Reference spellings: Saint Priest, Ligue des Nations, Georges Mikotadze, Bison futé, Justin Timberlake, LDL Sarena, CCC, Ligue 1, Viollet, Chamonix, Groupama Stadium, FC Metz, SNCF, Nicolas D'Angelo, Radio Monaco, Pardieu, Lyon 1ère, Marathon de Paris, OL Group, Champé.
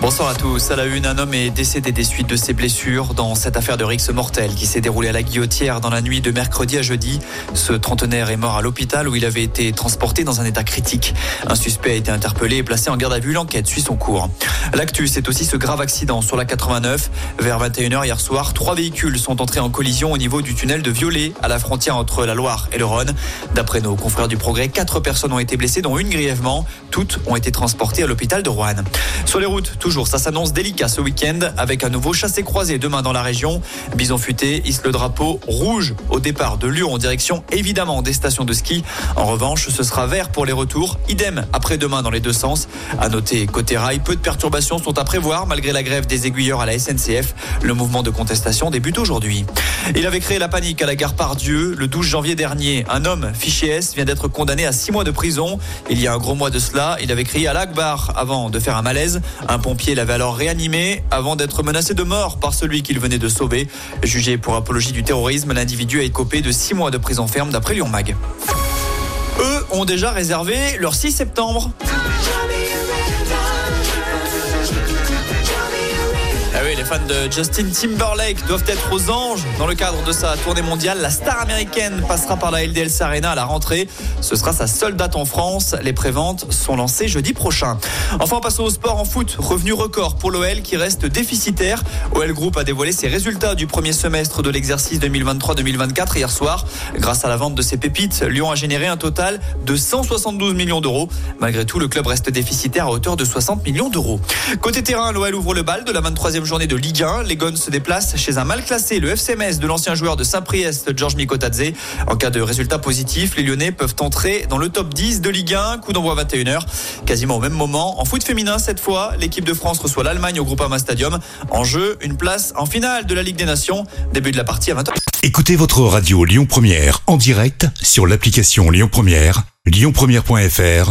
Bonsoir à tous. À la une, un homme est décédé des suites de ses blessures dans cette affaire de rixe mortelle qui s'est déroulée à la Guillotière dans la nuit de mercredi à jeudi. Ce trentenaire est mort à l'hôpital où il avait été transporté dans un état critique. Un suspect a été interpellé et placé en garde à vue. L'enquête suit son cours. L'actu, c'est aussi ce grave accident sur la 89. Vers 21h hier soir, 3 véhicules sont entrés en collision au niveau du tunnel de Viollet, à la frontière entre la Loire et le Rhône. D'après nos confrères du Progrès, 4 personnes ont été blessées, dont une grièvement. Toutes ont été transportées à l'hôpital de Roanne. Sur les routes, toujours, ça s'annonce délicat ce week-end avec un nouveau chassé-croisé demain dans la région. Bison futé hisse le drapeau rouge au départ de Lyon en direction évidemment des stations de ski. En revanche, ce sera vert pour les retours. Idem après-demain dans les deux sens. À noter, côté rail, peu de perturbations sont à prévoir malgré la grève des aiguilleurs à la SNCF. Le mouvement de contestation débute aujourd'hui. Il avait créé la panique à la gare Pardieu le 12 janvier dernier. Un homme fiché S vient d'être condamné à 6 mois de prison. Il y a un gros mois de cela, il avait crié à l'Akbar avant de faire un malaise. Un pompier l'avait alors réanimé avant d'être menacé de mort par celui qu'il venait de sauver. Jugé pour apologie du terrorisme, l'individu a écopé de 6 mois de prison ferme d'après Lyon Mag. Eux ont déjà réservé leur 6 septembre. Ah oui, les fans de Justin Timberlake doivent être aux anges. Dans le cadre de sa tournée mondiale, la star américaine passera par la LDL Sarena à la rentrée. Ce sera sa seule date en France. Les préventes sont lancées jeudi prochain. Enfin, passons au sport en foot. Revenu record pour l'OL qui reste déficitaire. OL Group a dévoilé ses résultats du premier semestre de l'exercice 2023-2024 hier soir. Grâce à la vente de ses pépites, Lyon a généré un total de 172 millions d'euros. Malgré tout, le club reste déficitaire à hauteur de 60 millions d'euros. Côté terrain, l'OL ouvre le bal de la 23e journée de Ligue 1, les Gones se déplacent chez un mal classé, le FC Metz de l'ancien joueur de Saint-Priest, Georges Mikotadze. En cas de résultat positif, les Lyonnais peuvent entrer dans le top 10 de Ligue 1, coup d'envoi 21h, quasiment au même moment. En foot féminin, cette fois, l'équipe de France reçoit l'Allemagne au Groupama Stadium. En jeu, une place en finale de la Ligue des Nations. Début de la partie à 20h. Écoutez votre radio Lyon 1ère en direct sur l'application Lyon 1ère, lyonpremière.fr